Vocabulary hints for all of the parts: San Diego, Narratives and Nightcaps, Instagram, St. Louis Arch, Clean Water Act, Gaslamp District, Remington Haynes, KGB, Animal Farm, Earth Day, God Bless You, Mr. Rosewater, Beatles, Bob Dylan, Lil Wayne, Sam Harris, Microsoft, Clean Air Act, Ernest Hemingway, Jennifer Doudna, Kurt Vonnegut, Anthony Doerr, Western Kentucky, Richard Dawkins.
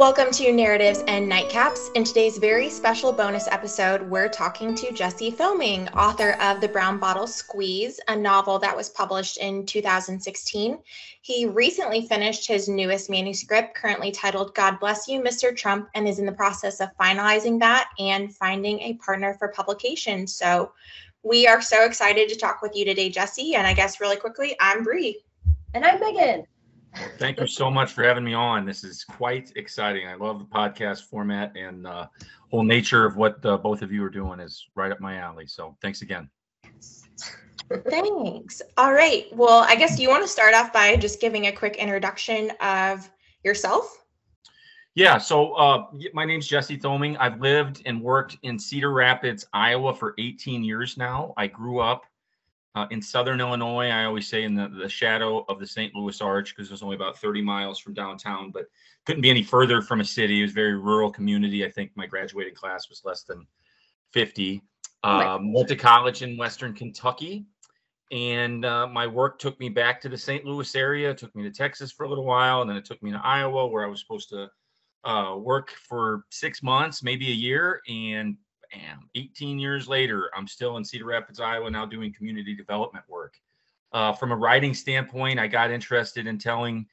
Welcome to Narratives and Nightcaps. In today's very special bonus episode, we're talking to Jesse Thoming, author of The Brown Bottle Squeeze, a novel that was published in 2016. He recently finished his newest manuscript, currently titled God Bless You, Mr. Trump, and is in the process of finalizing that and finding a partner for publication. So we are so excited to talk with you today, Jesse. And I guess really quickly, I'm Bree. And I'm Megan. Thank you so much for having me on. This is quite exciting. I love the podcast format, and the whole nature of what both of you are doing is right up my alley. So thanks again. Thanks. All right. Well, I guess you want to start off by just giving a quick introduction of yourself. Yeah. So my name's Jesse Thoming. I've lived and worked in Cedar Rapids, Iowa for 18 years now. I grew up in southern Illinois. I always say in the shadow of the St. Louis Arch, because it was only about 30 miles from downtown, but couldn't be any further from a city. It was a very rural community. I think my graduating class was less than 50. Went to college in Western Kentucky, and my work took me back to the St. Louis area. It took me to Texas for a little while, and then it took me to Iowa, where I was supposed to work for 6 months, maybe a year, and 18 years later, I'm still in Cedar Rapids, Iowa, now doing community development work. From a writing standpoint, I got interested in telling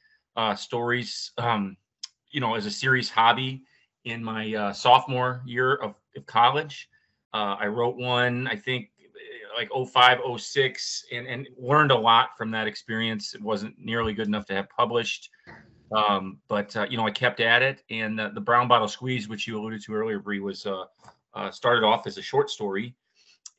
stories, as a serious hobby in my sophomore year of college. I wrote one, I think, like 05, 06, and learned a lot from that experience. It wasn't nearly good enough to have published, I kept at it. And the Brown Bottle Squeeze, which you alluded to earlier, Bree, was started off as a short story.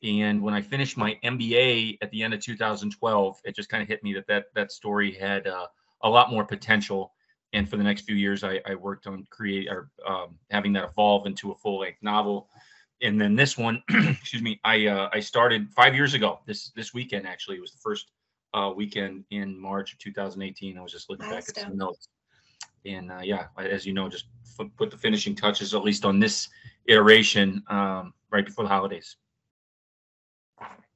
And when I finished my MBA at the end of 2012, it just kind of hit me that story had a lot more potential. And for the next few years, I worked on having that evolve into a full-length novel. And then this one, excuse me, I started 5 years ago. This weekend, actually, it was the first weekend in March of 2018. I was just looking back at some notes. And as you know, just put the finishing touches, at least on this iteration, right before the holidays.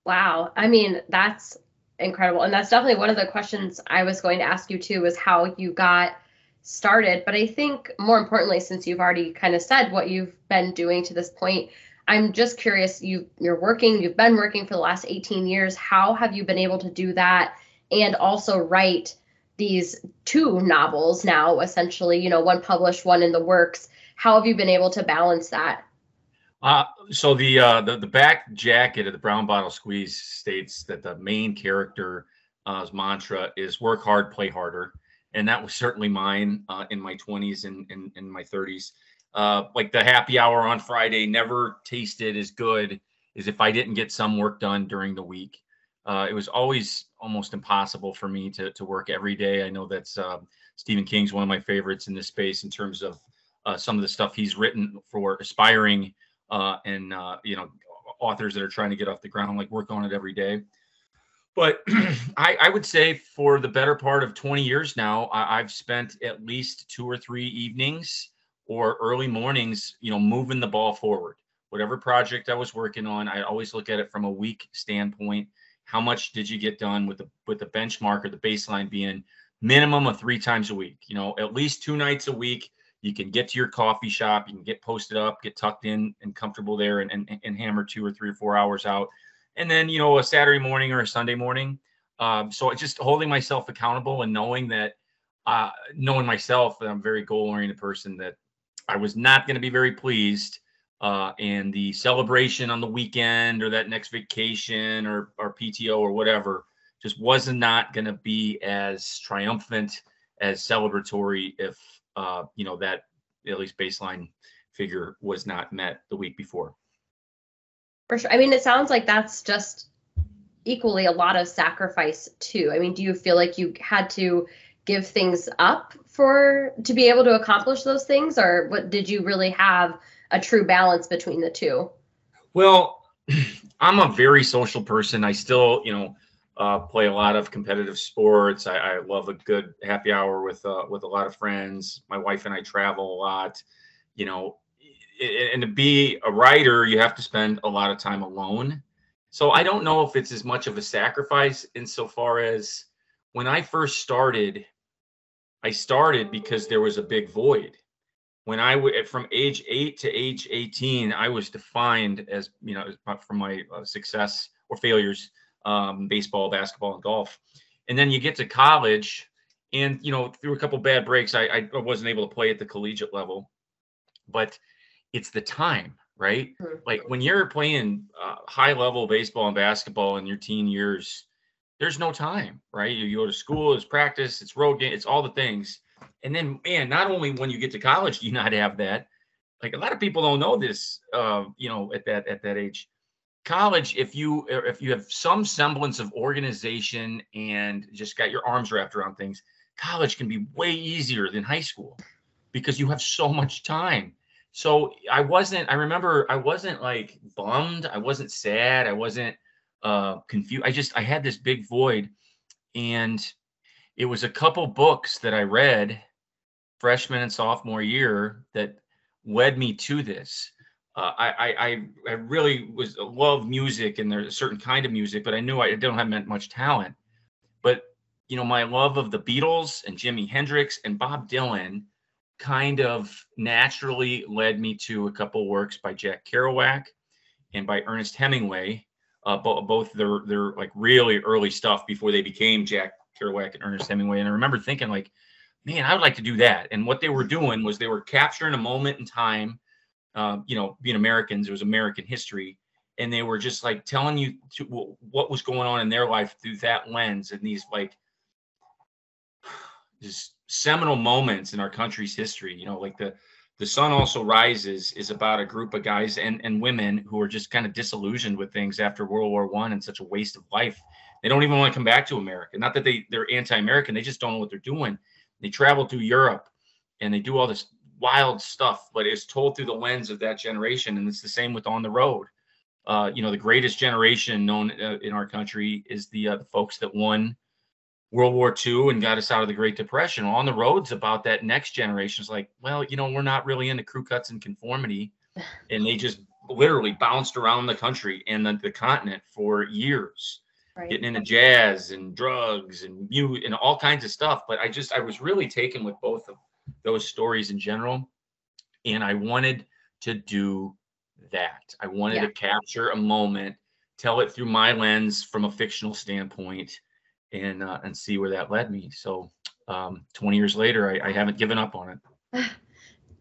Wow. I mean, that's incredible. And that's definitely one of the questions I was going to ask you too, was how you got started. But I think more importantly, since you've already kind of said what you've been doing to this point, I'm just curious, you've been working for the last 18 years. How have you been able to do that and also write these two novels now, essentially, one published, one in the works? How have you been able to balance that? So the back jacket of the Brown Bottle Squeeze states that the main character's mantra is work hard, play harder. And that was certainly mine in my 20s and in my 30s. Like the happy hour on Friday never tasted as good as if I didn't get some work done during the week. It was always almost impossible for me to work every day. I know that's Stephen King's one of my favorites in this space in terms of some of the stuff he's written for aspiring and authors that are trying to get off the ground, like work on it every day. But I would say for the better part of 20 years now, I've spent at least 2 or 3 evenings or early mornings, moving the ball forward. Whatever project I was working on, I always look at it from a week standpoint. How much did you get done with the benchmark or the baseline being minimum of 3 times a week? At least 2 nights a week, you can get to your coffee shop, you can get posted up, get tucked in and comfortable there and hammer 2 or 3 or 4 hours out. And then, a Saturday morning or a Sunday morning. So it's just holding myself accountable and knowing that, knowing myself that I'm a very goal-oriented person, that I was not going to be very pleased. And the celebration on the weekend or that next vacation or PTO or whatever just was not going to be as triumphant, as celebratory if, that at least baseline figure was not met the week before. For sure. I mean, it sounds like that's just equally a lot of sacrifice too. I mean, do you feel like you had to give things up to be able to accomplish those things, or what did you really have a true balance between the two? Well, I'm a very social person. I still, play a lot of competitive sports. I love a good happy hour with a lot of friends. My wife and I travel a lot, and to be a writer, you have to spend a lot of time alone. So I don't know if it's as much of a sacrifice insofar as when I first started, I started because there was a big void. when I would, from age 8 to age 18, I was defined as, you know, from my success or failures, baseball, basketball, and golf. And then you get to college, and, you know, through a couple of bad breaks, I wasn't able to play at the collegiate level, but it's the time, right? Like when you're playing high level baseball and basketball in your teen years, there's no time, right? You go to school, it's practice, it's road game, it's all the things. And then, man, not only when you get to college, do you not have that? Like a lot of people don't know this, you know, at that age. College, if you have some semblance of organization and just got your arms wrapped around things, college can be way easier than high school because you have so much time. So I remember I wasn't like bummed. I wasn't sad. I wasn't confused. I had this big void, and it was a couple books that I read freshman and sophomore year that led me to this. I really love music, and there's a certain kind of music, but I knew I don't have much talent. But, you know, my love of the Beatles and Jimi Hendrix and Bob Dylan kind of naturally led me to a couple works by Jack Kerouac and by Ernest Hemingway, both their like really early stuff before they became Jack Kerouac and Ernest Hemingway. And I remember thinking, like, man, I would like to do that. And what they were doing was they were capturing a moment in time, you know, being Americans, it was American history. And they were just like telling you what was going on in their life through that lens, and these like just seminal moments in our country's history, you know, like The Sun Also Rises is about a group of guys and women who are just kind of disillusioned with things after World War I and such a waste of life. They don't even want to come back to America. Not that they're anti-American. They just don't know what they're doing. They travel through Europe and they do all this wild stuff, but it's told through the lens of that generation. And it's the same with On the Road. You know, the greatest generation known in our country is the folks that won World War II and got us out of the Great Depression. On the Road's about that next generation. It's like, well, you know, we're not really into crew cuts and conformity. And they just literally bounced around the country and the continent for years, right, getting into jazz and drugs and music and all kinds of stuff. But I was really taken with both of those stories in general. And I wanted to do that. I wanted to capture a moment, tell it through my lens from a fictional standpoint, and see where that led me. So 20 years later, I haven't given up on it.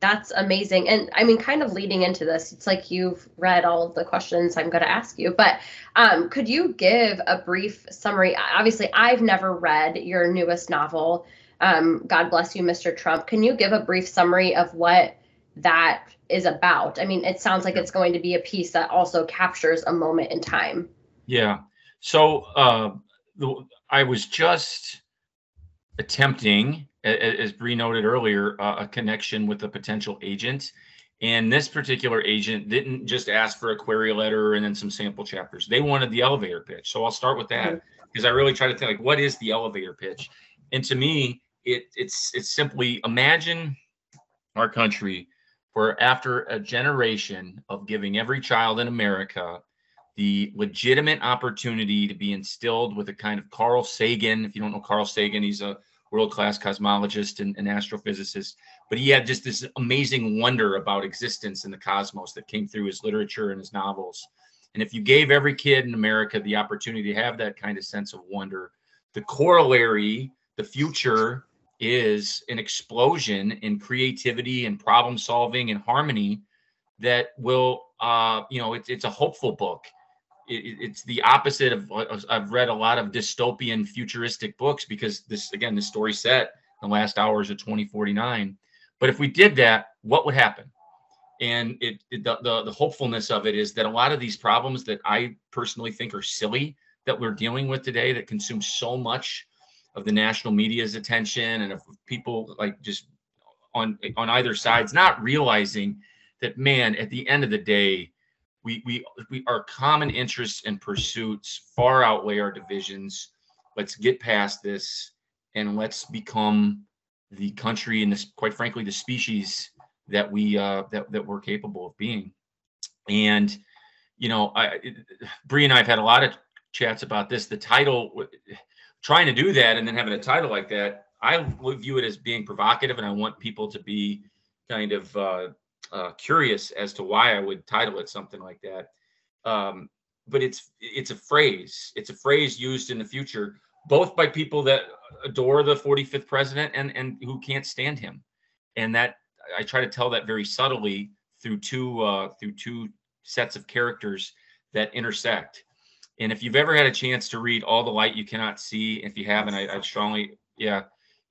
That's amazing. And I mean, kind of leading into this, it's like you've read all of the questions I'm going to ask you, but could you give a brief summary? Obviously, I've never read your newest novel, God Bless You, Mr. Trump. Can you give a brief summary of what that is about? I mean, it sounds like it's going to be a piece that also captures a moment in time. Yeah. So, I was just attempting, as Bree noted earlier, a connection with a potential agent. And this particular agent didn't just ask for a query letter and then some sample chapters. They wanted the elevator pitch. So I'll start with that, because I really try to think, like, what is the elevator pitch? And to me, it's simply imagine our country where after a generation of giving every child in America the legitimate opportunity to be instilled with a kind of Carl Sagan. If you don't know Carl Sagan, he's a world-class cosmologist and astrophysicist, but he had just this amazing wonder about existence in the cosmos that came through his literature and his novels. And if you gave every kid in America the opportunity to have that kind of sense of wonder, the corollary, the future, is an explosion in creativity and problem solving and harmony that will, you know, it's a hopeful book. It's the opposite of what I've read, a lot of dystopian futuristic books, because this story set in the last hours of 2049. But if we did that, what would happen? And the hopefulness of it is that a lot of these problems that I personally think are silly that we're dealing with today, that consume so much of the national media's attention and of people like just on either sides, not realizing that, man, at the end of the day, we our common interests and pursuits far outweigh our divisions. Let's get past this, and let's become the country and, this, quite frankly, the species that that we're capable of being. And, you know, Bree and I have had a lot of chats about this. The title, trying to do that and then having a title like that, I view it as being provocative, and I want people to be kind of curious as to why I would title it something like that. But it's a phrase used in the future, both by people that adore the 45th president and who can't stand him. And that I try to tell that very subtly through two sets of characters that intersect. And if you've ever had a chance to read All the Light You Cannot See, if you haven't, I'd strongly, yeah.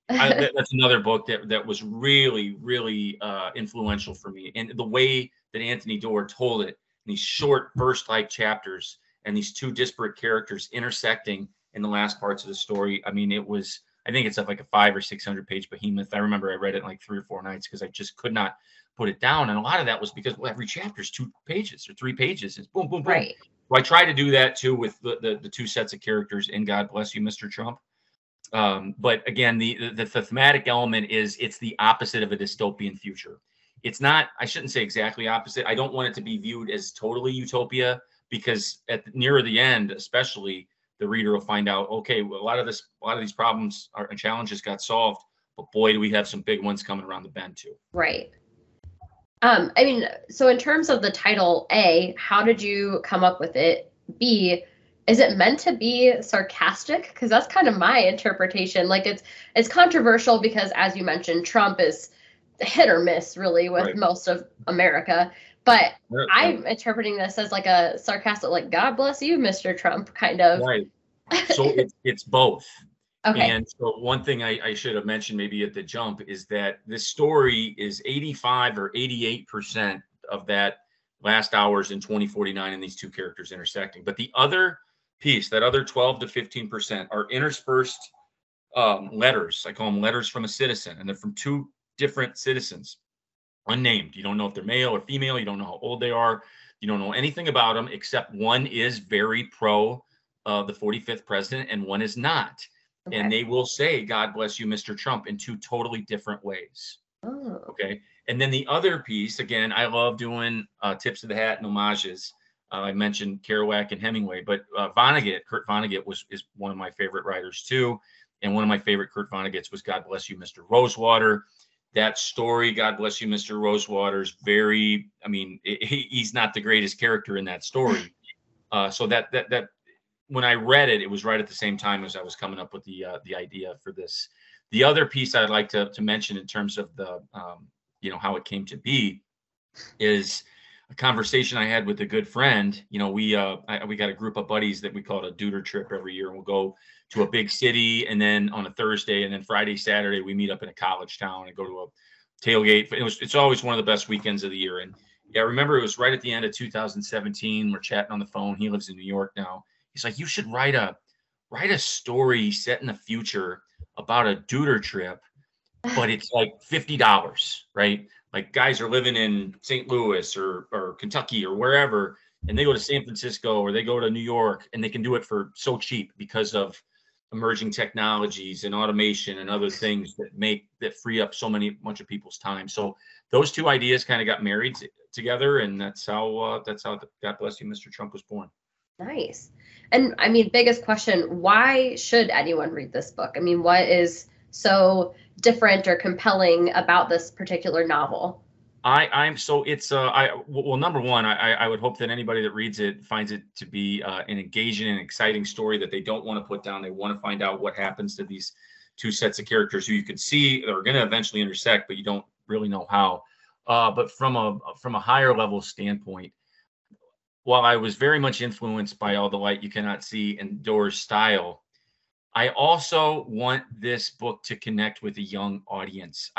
That's another book that was really, really influential for me. And the way that Anthony Doerr told it, these short burst-like chapters and these two disparate characters intersecting in the last parts of the story. I mean, I think it's like a 500 or 600 page behemoth. I remember I read it in like 3 or 4 nights because I just could not put it down. And a lot of that was because every chapter is 2 pages or 3 pages. It's boom, boom, boom. Right. So I try to do that too with the two sets of characters in God Bless You, Mr. Trump. But again, the thematic element is it's the opposite of a dystopian future. It's not, I shouldn't say exactly opposite. I don't want it to be viewed as totally utopia, because nearer the end, especially, the reader will find out, okay, well, a lot of these problems and challenges got solved, but boy, do we have some big ones coming around the bend too. Right. I mean, so in terms of the title, A, how did you come up with it? B, is it meant to be sarcastic? Because that's kind of my interpretation. Like it's controversial because, as you mentioned, Trump is hit or miss really with right. most of America. But right. I'm interpreting this as like a sarcastic, like God bless you, Mr. Trump, kind of. Right. So it's both. Okay. And so one thing I should have mentioned maybe at the jump is that this story is 85 or 88% of that last hours in 2049 and these two characters intersecting. But the other piece, that other 12 to 15% are interspersed letters. I call them letters from a citizen, and they're from 2 different citizens, unnamed. You don't know if they're male or female. You don't know how old they are. You don't know anything about them, except one is very pro the 45th president and one is not. Okay. And they will say, God bless you, Mr. Trump, in 2 totally different ways. Oh. Okay. And then the other piece, again, I love doing tips of the hat and homages. I mentioned Kerouac and Hemingway, but Kurt Vonnegut is one of my favorite writers too. And one of my favorite Kurt Vonnegut's was God Bless You, Mr. Rosewater. That story, God Bless You, Mr. Rosewater, is very, I mean, he's not the greatest character in that story. So that when I read it, it was right at the same time as I was coming up with the idea for this. The other piece I'd like to mention in terms of the, how it came to be is a conversation I had with a good friend. You know, we got a group of buddies that we call it a duder trip every year, and we'll go to a big city, and then on a Thursday, and then Friday, Saturday, we meet up in a college town and go to a tailgate. It's always one of the best weekends of the year. And yeah, I remember it was right at the end of 2017. We're chatting on the phone. He lives in New York now. He's like, you should write a story set in the future about a duder trip, but it's like $50, right? Like guys are living in St. Louis or Kentucky or wherever, and they go to San Francisco or they go to New York, and they can do it for so cheap because of emerging technologies and automation and other things that free up so many bunch of people's time. So those two ideas kind of got married together, and that's how God Bless You, Mr. Trump was born. Nice. And I mean, biggest question, why should anyone read this book? I mean, what is so different or compelling about this particular novel? Number one, I would hope that anybody that reads it finds it to be an engaging and exciting story that they don't want to put down. They want to find out what happens to these two sets of characters who you can see are going to eventually intersect, but you don't really know how. But from a higher level standpoint, while I was very much influenced by All the Light You Cannot See and Doerr's style, I also want this book to connect with a young audience.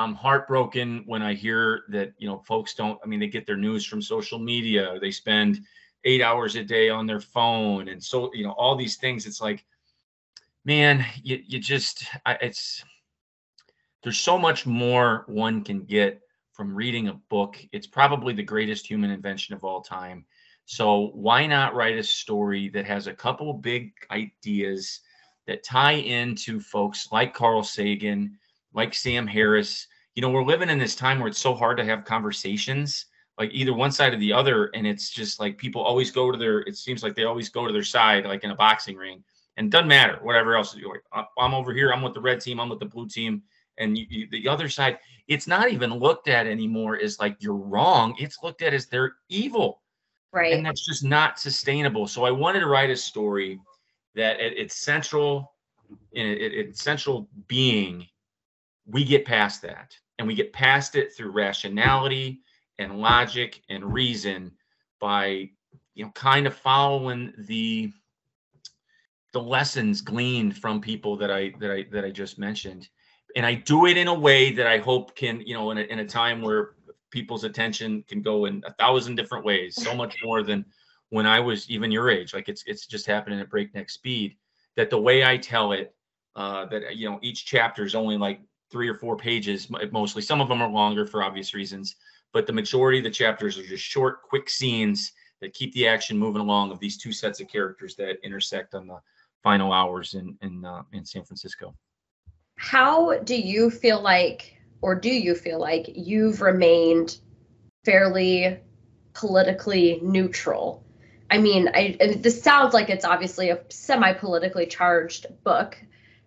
I'm heartbroken when I hear that, folks they get their news from social media. They spend 8 hours a day on their phone. And so, all these things, it's like, man, there's so much more one can get from reading a book. It's probably the greatest human invention of all time. So why not write a story that has a couple big ideas that tie into folks like Carl Sagan, like Sam Harris. We're living in this time where it's so hard to have conversations, like either one side or the other. And it's just like people always go to it seems like they always go to their side, like in a boxing ring, and it doesn't matter, whatever else. I'm over here, I'm with the red team, I'm with the blue team. and the other side, it's not even looked at anymore as like you're wrong. It's looked at as they're evil. Right. And that's just not sustainable. So I wanted to write a story that at its central, being, we get past that. And we get past it through rationality and logic and reason by, you know, kind of following the lessons gleaned from people that I just mentioned. And I do it in a way that I hope can, you know, in a time where people's attention can go in 1,000 different ways, so much more than when I was even your age. Like it's just happening at breakneck speed, that the way I tell it, that, you know, each chapter is only like 3 or 4 pages mostly. Some of them are longer for obvious reasons, but the majority of the chapters are just short, quick scenes that keep the action moving along of these two sets of characters that intersect on the final hours in San Francisco. How do you feel like, or do you feel like you've remained fairly politically neutral? I mean, this sounds like it's obviously a semi-politically charged book.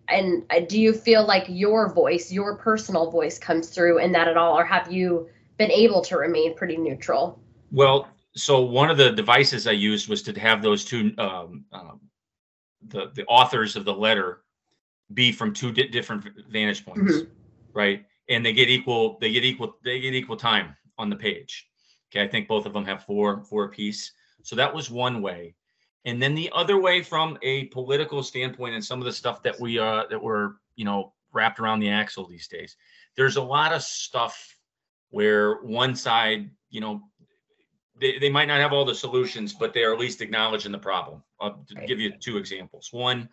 And do you feel like your voice, your personal voice, comes through in that at all? Or have you been able to remain pretty neutral? Well, so one of the devices I used was to have those two, the authors of the letter, be from two different vantage points, mm-hmm. right? And they get equal time on the page. Okay, I think both of them have four apiece. So that was one way. And then the other way, from a political standpoint, and some of the stuff that we're, you know, wrapped around the axle these days, there's a lot of stuff where one side, you know, they might not have all the solutions, but they are at least acknowledging the problem. I'll give you 2 examples. One,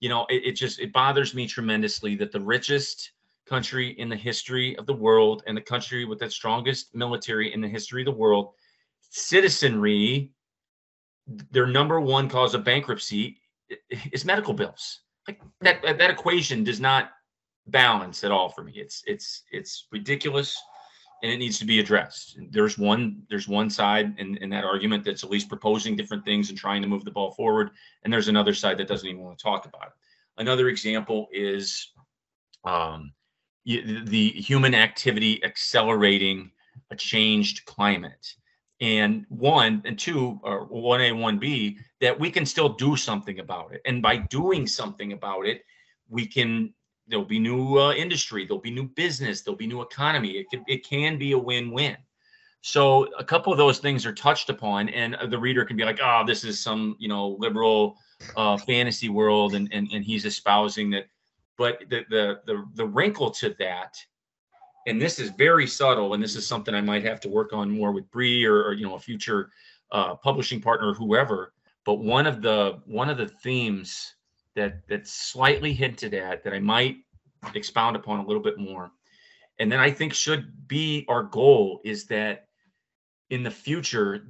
you know, it bothers me tremendously that the richest country in the history of the world, and the country with the strongest military in the history of the world, citizenry, their number one cause of bankruptcy is medical bills. Like that equation does not balance at all for me. It's ridiculous, and it needs to be addressed. There's one side in that argument that's at least proposing different things and trying to move the ball forward, and there's another side that doesn't even want to talk about it. Another example is the human activity accelerating a changed climate. And 1 and 2, or 1A, 1B, that we can still do something about it. And by doing something about it, we can. There'll be new industry, there'll be new business, there'll be new economy. It can be a win-win. So a couple of those things are touched upon, and the reader can be like, oh, this is some, you know, liberal fantasy world, and he's espousing that. But the wrinkle to that, and this is very subtle, and this is something I might have to work on more with Bree, or you know, a future publishing partner or whoever. But one of the themes that's slightly hinted at, that I might expound upon a little bit more, and then I think should be our goal, is that in the future,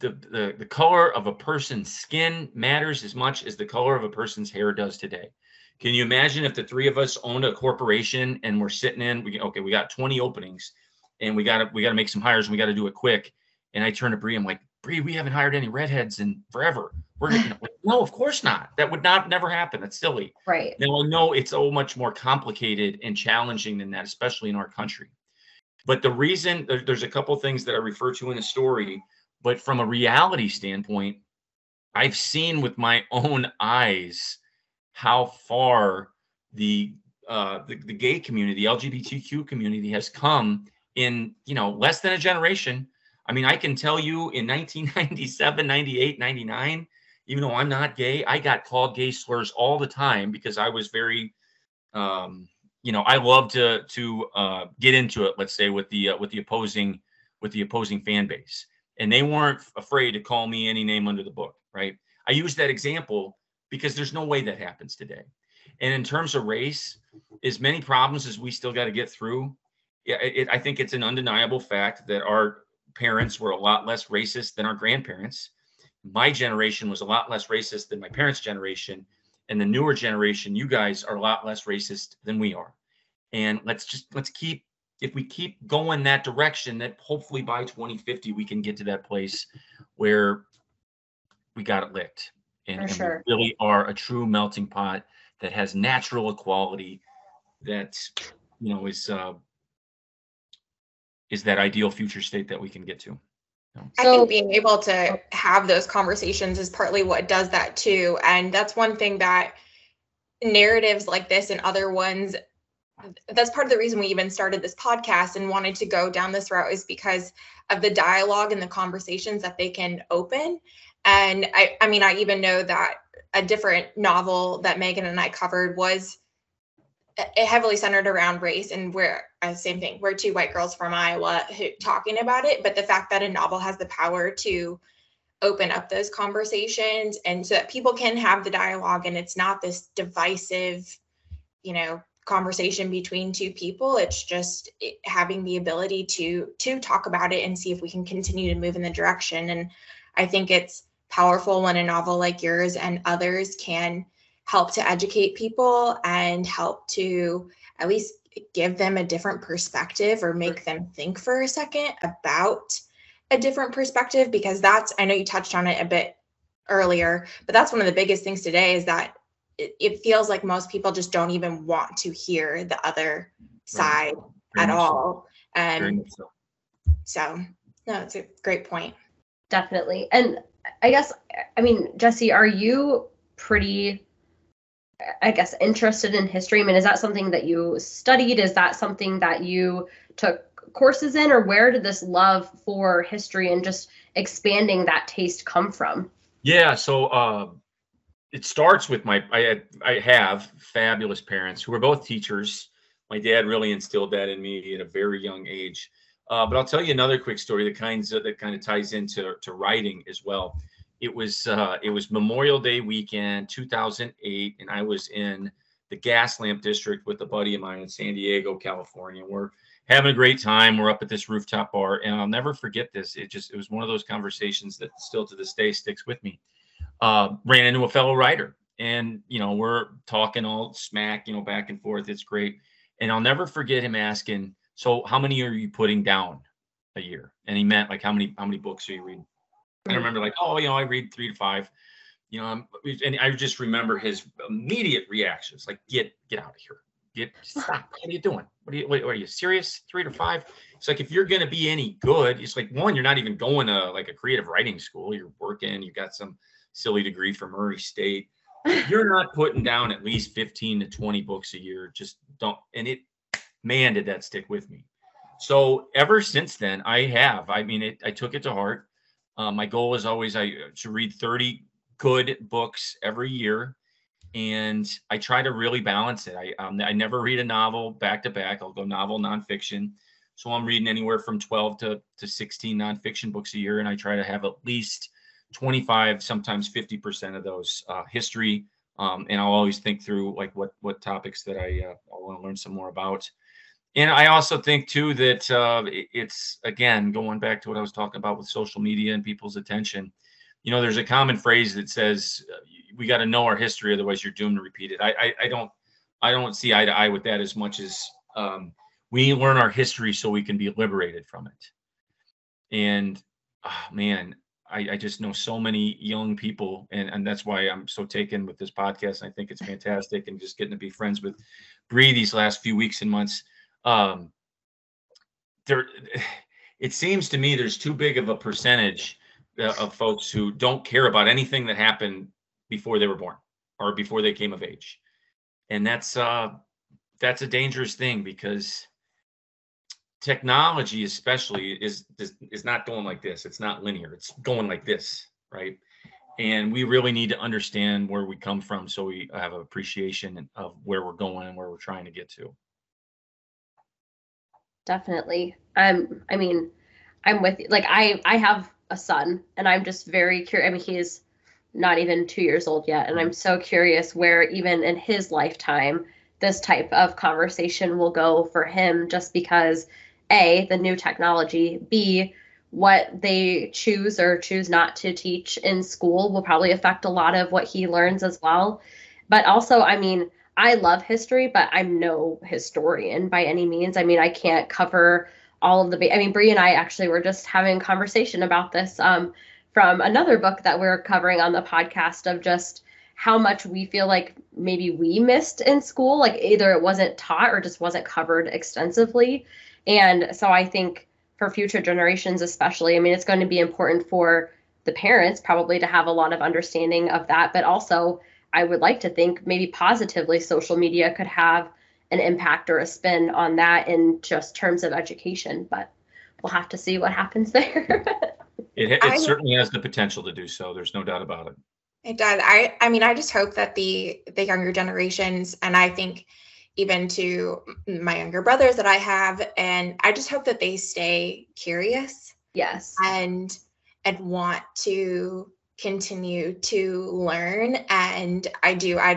the color of a person's skin matters as much as the color of a person's hair does today. Can you imagine if the 3 of us owned a corporation and we're sitting in, we got 20 openings, and we got to make some hires, and we got to do it quick. And I turn to Bree, I'm like, Bree, we haven't hired any redheads in forever. We're gonna, no, of course not. That would never happen. That's silly. Right. Now, I know it's so much more complicated and challenging than that, especially in our country. But the reason, there's a couple things that I refer to in the story, but from a reality standpoint, I've seen with my own eyes how far the gay community, the LGBTQ community, has come in, you know, less than a generation. I mean, I can tell you in 1997, 98, 99, even though I'm not gay, I got called gay slurs all the time because I was very, you know, I love to get into it, let's say, with the opposing fan base. And they weren't afraid to call me any name under the book, right? I use that example because there's no way that happens today. And in terms of race, as many problems as we still got to get through, yeah, I think it's an undeniable fact that our parents were a lot less racist than our grandparents. My generation was a lot less racist than my parents' generation. And the newer generation, you guys, are a lot less racist than we are. And let's keep, if we keep going that direction, that hopefully by 2050, we can get to that place where we got it licked. And, sure. And we really are a true melting pot that has natural equality that you know, is that ideal future state that we can get to. I think being able to have those conversations is partly what does that too. And that's one thing that narratives like this and other ones, that's part of the reason we even started this podcast and wanted to go down this route, is because of the dialogue and the conversations that they can open. And I mean, I even know that a different novel that Megan and I covered was heavily centered around race, and we're two white girls from Iowa who talking about it. But the fact that a novel has the power to open up those conversations, and so that people can have the dialogue, and it's not this divisive, conversation between two people. It's just having the ability to talk about it and see if we can continue to move in the direction. And I think it's powerful when a novel like yours and others can help to educate people and help to at least give them a different perspective, or make them think for a second about a different perspective, because that's, I know you touched on it a bit earlier, but that's one of the biggest things today, is that it feels like most people just don't even want to hear the other side at all. So no, it's a great point. Definitely. And I guess, Jesse, are you pretty, interested in history? I mean, is that something that you studied? Is that something that you took courses in, or where did this love for history and just expanding that taste come from? Yeah. So, it starts with I have fabulous parents who were both teachers. My dad really instilled that in me at a very young age. But I'll tell you another quick story that kind of ties into writing as well. It was Memorial Day weekend, 2008, and I was in the Gaslamp District with a buddy of mine in San Diego, California. We're having a great time. We're up at this rooftop bar, and I'll never forget this. It was one of those conversations that still to this day sticks with me. Ran into a fellow writer, and we're talking all smack, back and forth. It's great, and I'll never forget him asking, "So, how many are you putting down a year?" And he meant like, "How many books are you reading?" And I remember like, "Oh, I read 3 to 5." And I just remember his immediate reactions, like, "Get out of here! Stop! What are you doing? Are you serious? 3 to 5?" It's like, if you're gonna be any good, it's like, one, you're not even going to like a creative writing school. You're working. You got some silly degree from Murray State. You're not putting down at least 15 to 20 books a year. Just don't. And did that stick with me. So ever since then, I took it to heart. My goal is always to read 30 good books every year. And I try to really balance it. I never read a novel back to back. I'll go novel, nonfiction. So I'm reading anywhere from 12 to 16 nonfiction books a year. And I try to have at least 25, sometimes 50% of those history. And I'll always think through like what topics that I want to learn some more about. And I also think too that it's, again, going back to what I was talking about with social media and people's attention, there's a common phrase that says we got to know our history, otherwise you're doomed to repeat it. I don't see eye to eye with that as much as we learn our history so we can be liberated from it. And I just know so many young people, and that's why I'm so taken with this podcast. I think it's fantastic, and just getting to be friends with Bree these last few weeks and months. It seems to me there's too big of a percentage of folks who don't care about anything that happened before they were born or before they came of age, and that's a dangerous thing, because technology especially is not going like this. It's not linear. It's going like this, right? And we really need to understand where we come from so we have an appreciation of where we're going and where we're trying to get to. Definitely. I'm with you. Like I have a son, and I'm just very curious. He's not even 2 years old yet, and I'm so curious where even in his lifetime this type of conversation will go for him, just because A, the new technology, B, what they choose or choose not to teach in school will probably affect a lot of what he learns as well. But also, I love history, but I'm no historian by any means. I can't cover all of the, Bree and I actually were just having a conversation about this from another book that we're covering on the podcast, of just how much we feel like maybe we missed in school, like either it wasn't taught or just wasn't covered extensively. And so I think for future generations especially, I mean, it's going to be important for the parents probably to have a lot of understanding of that. But also, I would like to think maybe positively social media could have an impact or a spin on that in just terms of education. But we'll have to see what happens there. It certainly has the potential to do so. There's no doubt about it. It does. I mean, I just hope that the younger generations, and I think even to my younger brothers that I have, and I just hope that they stay curious. Yes. And want to continue to learn. And I do. I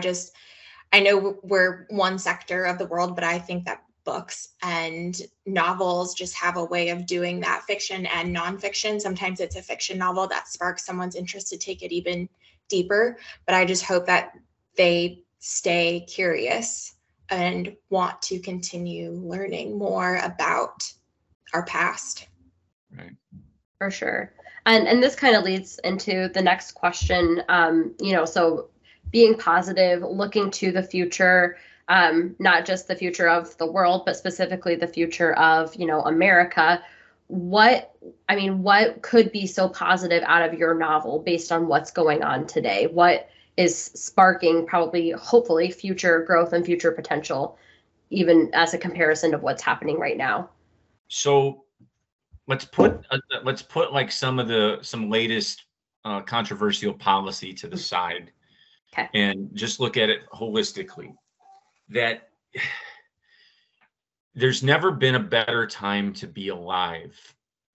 know we're one sector of the world, but I think that books and novels just have a way of doing that, fiction and nonfiction. Sometimes it's a fiction novel that sparks someone's interest to take it even deeper. But I just hope that they stay curious and want to continue learning more about our past. Right. For sure. And this kind of leads into the next question. So being positive, looking to the future, not just the future of the world, but specifically the future of, America. What could be so positive out of your novel based on what's going on today? What is sparking probably, hopefully, future growth and future potential, even as a comparison of what's happening right now? So let's put like some latest controversial policy to the side, okay, and just look at it holistically. That there's never been a better time to be alive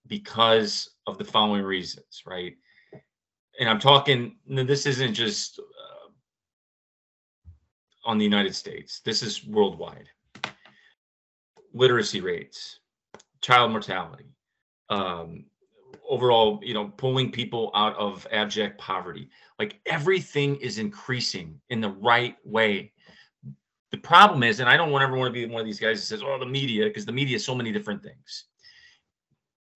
because of the following reasons, right? And I'm talking, this isn't just on the United States. This is worldwide. Literacy rates, child mortality, overall, pulling people out of abject poverty. Like everything is increasing in the right way. The problem is, and I don't ever want to be one of these guys that says, the media, because the media is so many different things.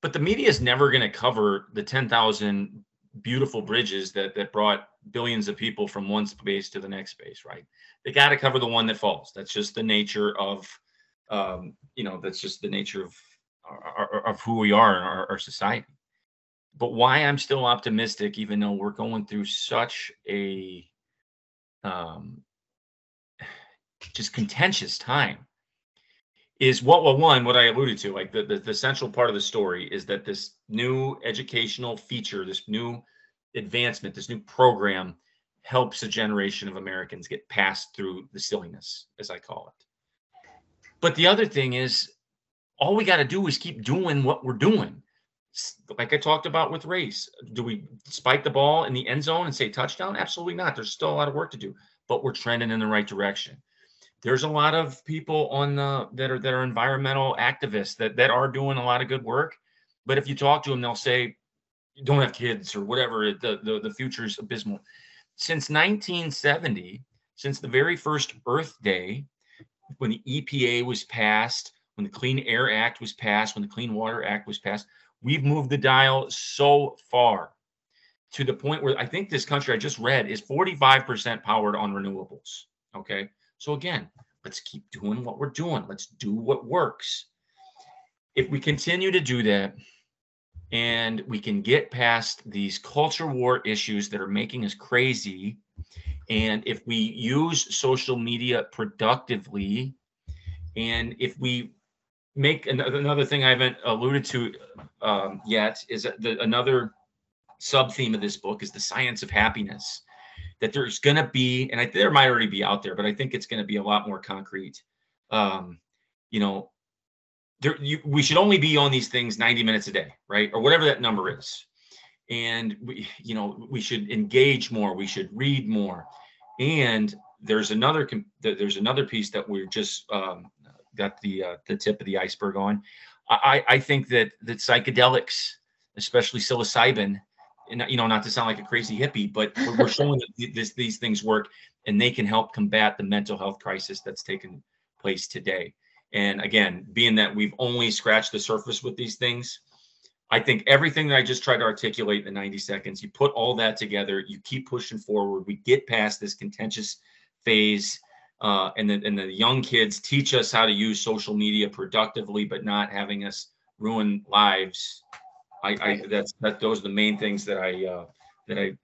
But the media is never going to cover the 10,000 beautiful bridges that brought billions of people from one space to the next space, right? They got to cover the one that falls. That's just the nature of, that's just the nature of who we are in our society. But why I'm still optimistic, even though we're going through such a just contentious time, is what I alluded to, like the central part of the story is that this new educational feature, this new advancement, this new program helps a generation of Americans get past through the silliness, as I call it. But the other thing is, all we got to do is keep doing what we're doing. Like I talked about with race, do we spike the ball in the end zone and say touchdown? Absolutely not. There's still a lot of work to do, but we're trending in the right direction. There's a lot of people that are environmental activists that are doing a lot of good work. But if you talk to them, they'll say, you don't have kids or whatever, the future's abysmal. Since 1970, since the very first Earth Day, when the EPA was passed, when the Clean Air Act was passed, when the Clean Water Act was passed, we've moved the dial so far to the point where I think this country, I just read, is 45% powered on renewables, okay? So again, let's keep doing what we're doing. Let's do what works. If we continue to do that and we can get past these culture war issues that are making us crazy, and if we use social media productively, and if we make another thing I haven't alluded to yet is another sub theme of this book is the science of happiness. That there's going to be, and there might already be out there, but I think it's going to be a lot more concrete. We should only be on these things 90 minutes a day, right? Or whatever that number is. And we should engage more. We should read more. And there's another piece that we're just got the tip of the iceberg on. I think that psychedelics, especially psilocybin, and, not to sound like a crazy hippie, but we're showing that these things work and they can help combat the mental health crisis that's taking place today. And again, being that we've only scratched the surface with these things, I think everything that I just tried to articulate in 90 seconds, you put all that together, you keep pushing forward, we get past this contentious phase, and the young kids teach us how to use social media productively, but not having us ruin lives. Those are the main things that I'm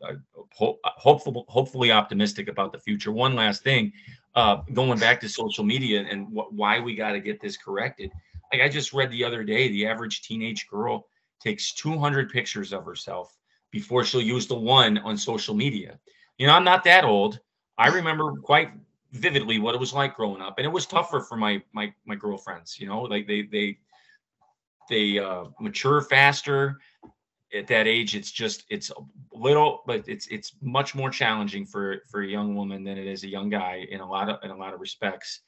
hopefully optimistic about the future. One last thing, going back to social media and why we got to get this corrected. Like I just read the other day, the average teenage girl takes 200 pictures of herself before she'll use the one on social media. You know, I'm not that old. I remember quite vividly what it was like growing up, and it was tougher for my girlfriends. You know, like they mature faster at that age. It's a little, but it's much more challenging for a young woman than it is a young guy in a lot of respects.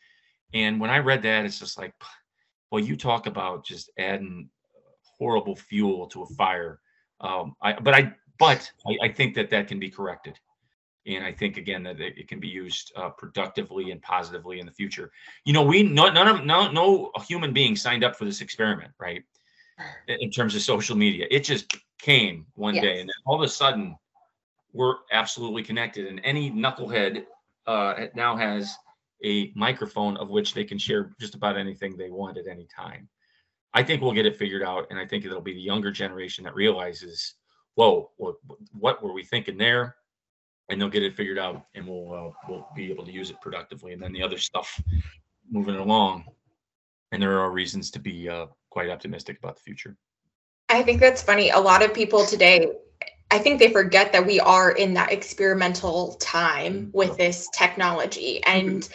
And when I read that, it's just like, well, you talk about just adding horrible fuel to a fire. I think that can be corrected. And I think, again, that it can be used productively and positively in the future. You know, no human being signed up for this experiment, right? In terms of social media, it just came one day, and then all of a sudden, we're absolutely connected. And any knucklehead now has a microphone of which they can share just about anything they want at any time. I think we'll get it figured out, and I think it'll be the younger generation that realizes, whoa, what were we thinking there? And they'll get it figured out, and we'll be able to use it productively. And then the other stuff moving along. And there are reasons to be quite optimistic about the future. I think that's funny. A lot of people today, I think they forget that we are in that experimental time with this technology. And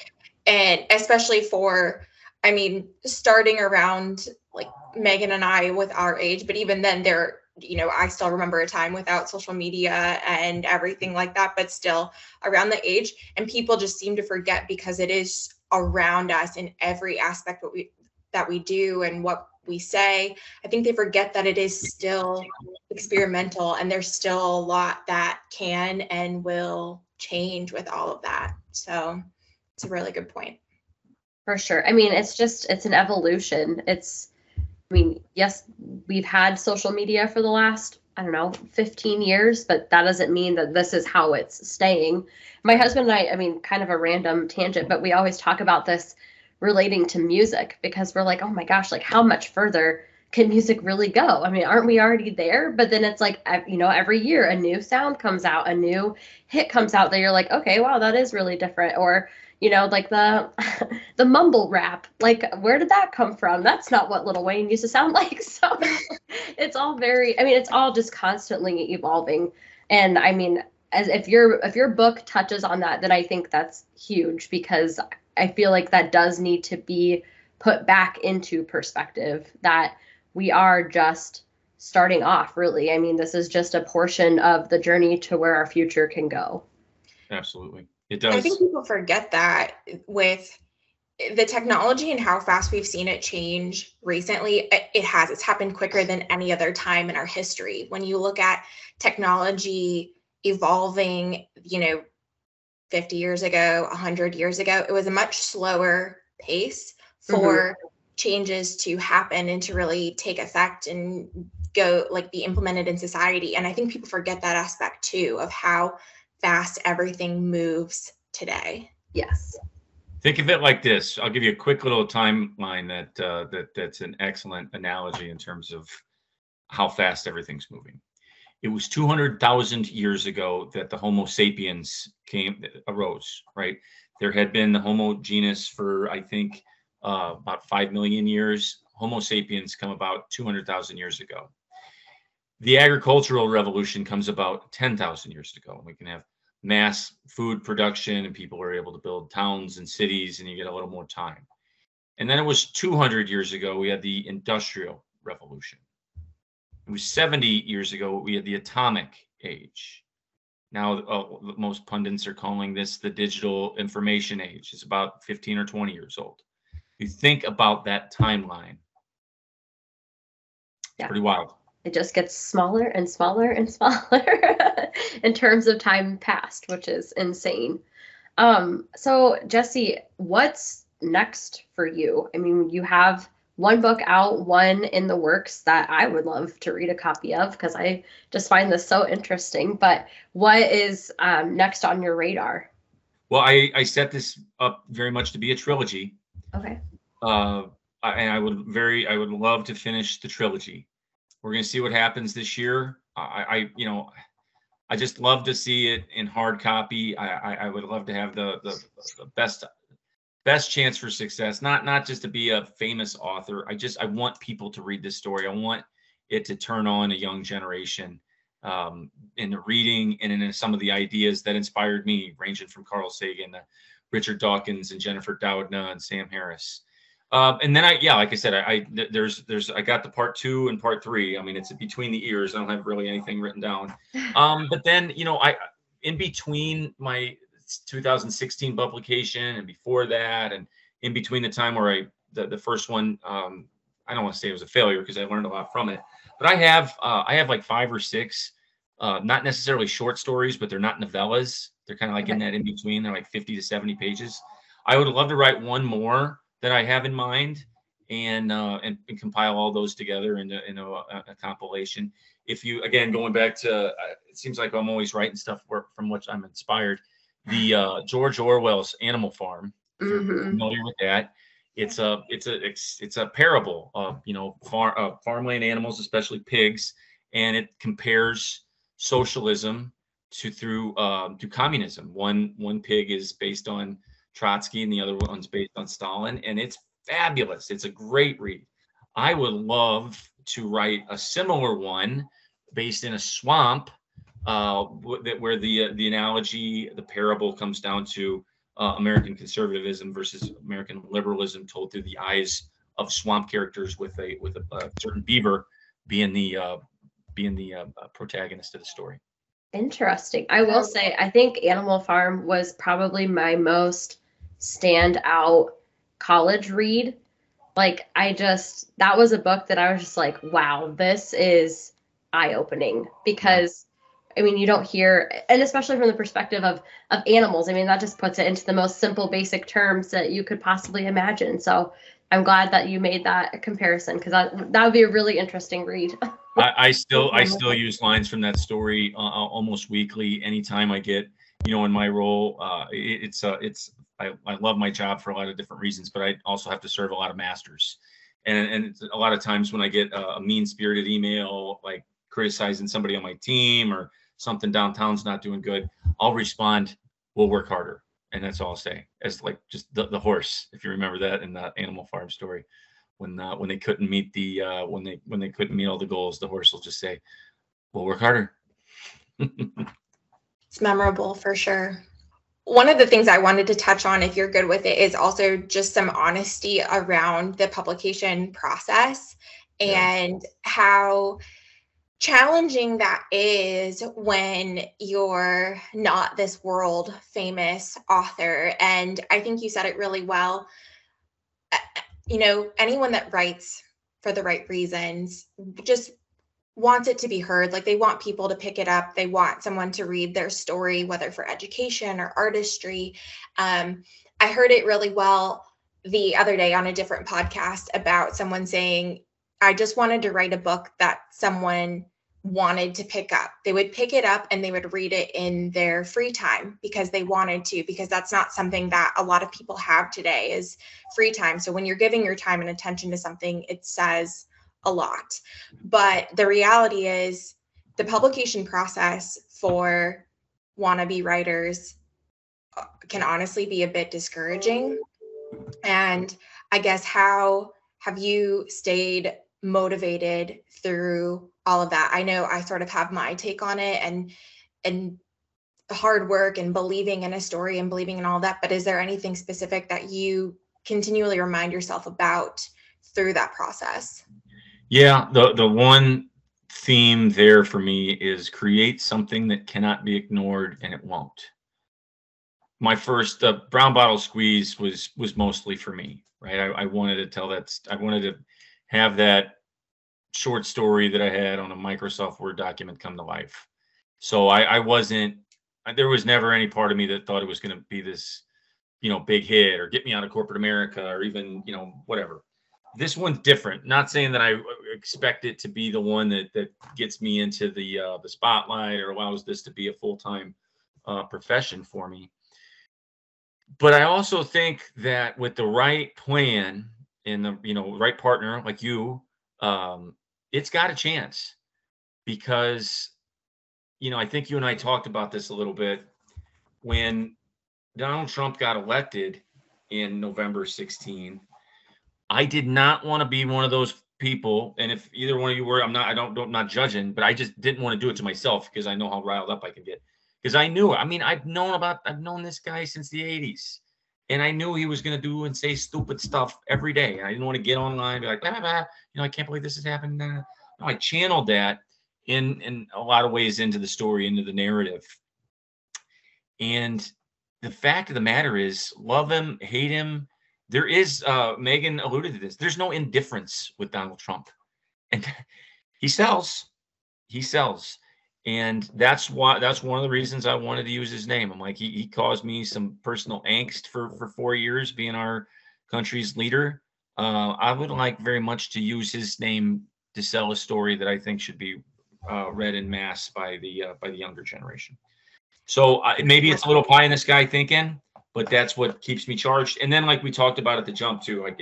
especially for, I mean, starting around like Megan and I with our age, but even then they're, you know, I still remember a time without social media and everything like that, but still around the age, and people just seem to forget because it is around us in every aspect that we do and what we say. I think they forget that it is still experimental and there's still a lot that can and will change with all of that. So it's a really good point. For sure. I mean, it's an evolution. Yes, we've had social media for the last, 15 years, but that doesn't mean that this is how it's staying. My husband and I mean, kind of a random tangent, but we always talk about this relating to music because we're like, oh my gosh, like how much further can music really go? I mean, aren't we already there? But then it's like, every year a new sound comes out, a new hit comes out that you're like, okay, wow, that is really different. Or, like the mumble rap, like where did that come from? That's not what Lil Wayne used to sound like. So it's all it's all just constantly evolving. And I mean, as if your book touches on that, then I think that's huge because I feel like that does need to be put back into perspective that we are just starting off really. I mean, this is just a portion of the journey to where our future can go. Absolutely. It does. I think people forget that with the technology and how fast we've seen it change recently, it's happened quicker than any other time in our history. When you look at technology evolving, 50 years ago, 100 years ago, it was a much slower pace for changes to happen and to really take effect and go like be implemented in society. And I think people forget that aspect too of how fast everything moves today. Yes. Think of it like this. I'll give you a quick little timeline that's an excellent analogy in terms of how fast everything's moving. It was 200,000 years ago that the Homo sapiens arose, right? There had been the Homo genus for, I think, about 5 million years. Homo sapiens come about 200,000 years ago. The agricultural revolution comes about 10,000 years ago, and we can have mass food production and people are able to build towns and cities and you get a little more time. And then it was 200 years ago, we had the industrial revolution. It was 70 years ago, we had the atomic age. Now, most pundits are calling this the digital information age. It's about 15 or 20 years old. You think about that timeline. Yeah. Pretty wild. It just gets smaller and smaller and smaller in terms of time passed, which is insane. So Jesse, what's next for you? I mean, you have one book out, one in the works that I would love to read a copy of because I just find this so interesting. But what is next on your radar? Well, I set this up very much to be a trilogy. Okay. I would love to finish the trilogy. We're going to see what happens this year. I just love to see it in hard copy. I would love to have the best chance for success. Not just to be a famous author. I want people to read this story. I want it to turn on a young generation in the reading and in some of the ideas that inspired me, ranging from Carl Sagan to Richard Dawkins and Jennifer Doudna and Sam Harris. And then I got the part 2 and part 3. I mean, it's between the ears. I don't have really anything written down. But then, in between my 2016 publication and before that, and in between the time where the first one, I don't want to say it was a failure because I learned a lot from it, but I have like 5 or 6, not necessarily short stories, but they're not novellas. They're kind of like in that in between. They're like 50 to 70 pages. I would love to write one more that I have in mind, and compile all those together into a compilation. If you, again, going back to, it seems like I'm always writing stuff from which I'm inspired. The George Orwell's Animal Farm. Mm-hmm. If you're familiar with that, it's a parable of farmland animals, especially pigs, and it compares socialism to communism. One pig is based on Trotsky and the other one's based on Stalin, and it's fabulous. It's a great read. I would love to write a similar one based in a swamp, where the analogy, the parable comes down to American conservatism versus American liberalism, told through the eyes of swamp characters, with a certain beaver being the protagonist of the story. Interesting. I will say, I think Animal Farm was probably my most standout college read. Like, that was a book that I was just like, wow, this is eye-opening, because I mean, you don't hear, and especially from the perspective of animals, I mean, that just puts it into the most simple, basic terms that you could possibly imagine. So I'm glad that you made that comparison, because that would be a really interesting read. I still use lines from that story almost weekly. Anytime I get, in my role, I love my job for a lot of different reasons, but I also have to serve a lot of masters. And a lot of times when I get a mean-spirited email, like criticizing somebody on my team or something downtown's not doing good, I'll respond, "We'll work harder." And that's all I'll say, as like just the horse, if you remember that in the Animal Farm story, when they couldn't meet when they couldn't meet all the goals, the horse will just say, "We'll work harder." It's memorable for sure. One of the things I wanted to touch on, if you're good with it, is also just some honesty around the publication process and how challenging that is when you're not this world famous author. And I think you said it really well. Anyone that writes for the right reasons just wants it to be heard. Like, they want people to pick it up. They want someone to read their story, whether for education or artistry. I heard it really well the other day on a different podcast about someone saying, "I just wanted to write a book that someone wanted to pick up. They would pick it up and they would read it in their free time because they wanted to," because that's not something that a lot of people have today, is free time. So when you're giving your time and attention to something, it says a lot. But the reality is the publication process for wannabe writers can honestly be a bit discouraging. And I guess, how have you stayed motivated through all of that? I know I sort of have my take on it, and hard work and believing in a story and believing in all that, but is there anything specific that you continually remind yourself about through that process? Yeah, the one theme there for me is create something that cannot be ignored, and it won't. My first Brown Bottle Squeeze was mostly for me, right? I wanted to have that short story that I had on a Microsoft Word document come to life. So there was never any part of me that thought it was going to be this, big hit or get me out of corporate America or even, whatever. This one's different. Not saying that I expect it to be the one that gets me into the spotlight or allows this to be a full-time profession for me. But I also think that with the right plan and the right partner like you, it's got a chance. Because I think you and I talked about this a little bit when Donald Trump got elected in November 16. I did not want to be one of those people, and if either one of you were, I'm not judging, but I just didn't want to do it to myself because I know how riled up I can get. Because I knew, I've known this guy since the 80s, and I knew he was going to do and say stupid stuff every day. And I didn't want to get online and be like, blah, blah, blah, I can't believe this is happening. No, I channeled that in a lot of ways into the story, into the narrative. And the fact of the matter is, love him, hate him, there is, Megan alluded to this, there's no indifference with Donald Trump. And he sells. And that's one of the reasons I wanted to use his name. I'm like, he caused me some personal angst for 4 years being our country's leader. I would like very much to use his name to sell a story that I think should be read in mass by the younger generation. So maybe it's a little pie in the sky thinking, but that's what keeps me charged. And then, like we talked about at the jump too, like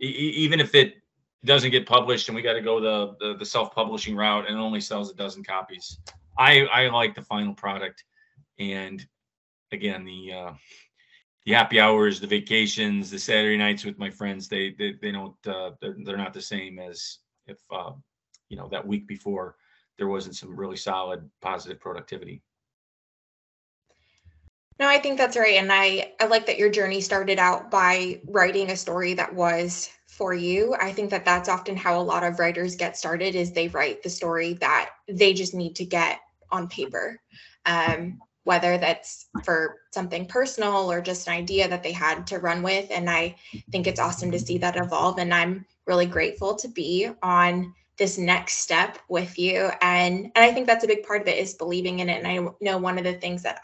even if it doesn't get published and we got to go the self-publishing route and it only sells a dozen copies, I like the final product. And again, the happy hours, the vacations, the Saturday nights with my friends, they don't they're not the same as if that week before there wasn't some really solid positive productivity. No, I think that's right. And I like that your journey started out by writing a story that was for you. I think that that's often how a lot of writers get started, is they write the story that they just need to get on paper, whether that's for something personal or just an idea that they had to run with. And I think it's awesome to see that evolve. And I'm really grateful to be on this next step with you. And I think that's a big part of it, is believing in it. And I know one of the things that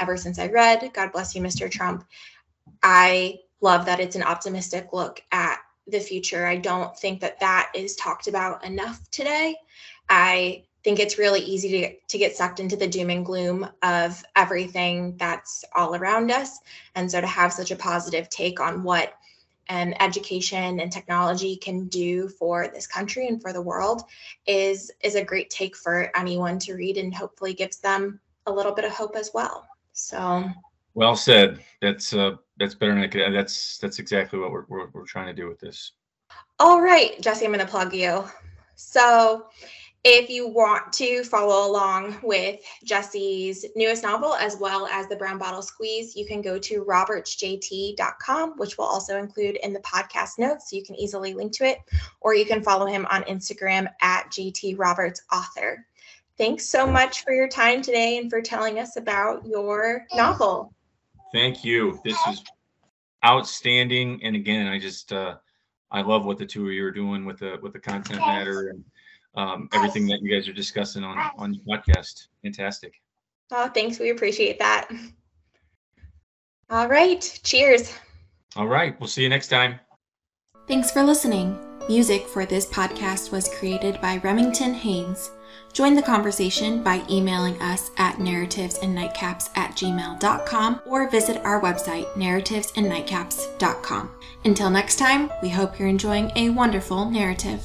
ever since I read God Bless You, Mr. Trump, I love that it's an optimistic look at the future. I don't think that is talked about enough today. I think it's really easy to get sucked into the doom and gloom of everything that's all around us. And so to have such a positive take on what education and technology can do for this country and for the world is a great take for anyone to read, and hopefully gives them a little bit of hope as well. So well said. That's better than I could. That's exactly what we're trying to do with this. All right, Jesse, I'm going to plug you. So if you want to follow along with Jesse's newest novel, as well as The Brown Bottle Squeeze, you can go to robertsjt.com, which we'll also include in the podcast notes, so you can easily link to it, or you can follow him on Instagram @GTRobertsAuthor. Thanks so much for your time today and for telling us about your novel. Thank you. This is outstanding. And again, I just, I love what the two of you are doing with the content matter and everything that you guys are discussing on your podcast. Fantastic. Oh, thanks. We appreciate that. All right. Cheers. All right. We'll see you next time. Thanks for listening. Music for this podcast was created by Remington Haynes. Join the conversation by emailing us at narrativesandnightcaps@gmail.com or visit our website, narrativesandnightcaps.com. Until next time, we hope you're enjoying a wonderful narrative.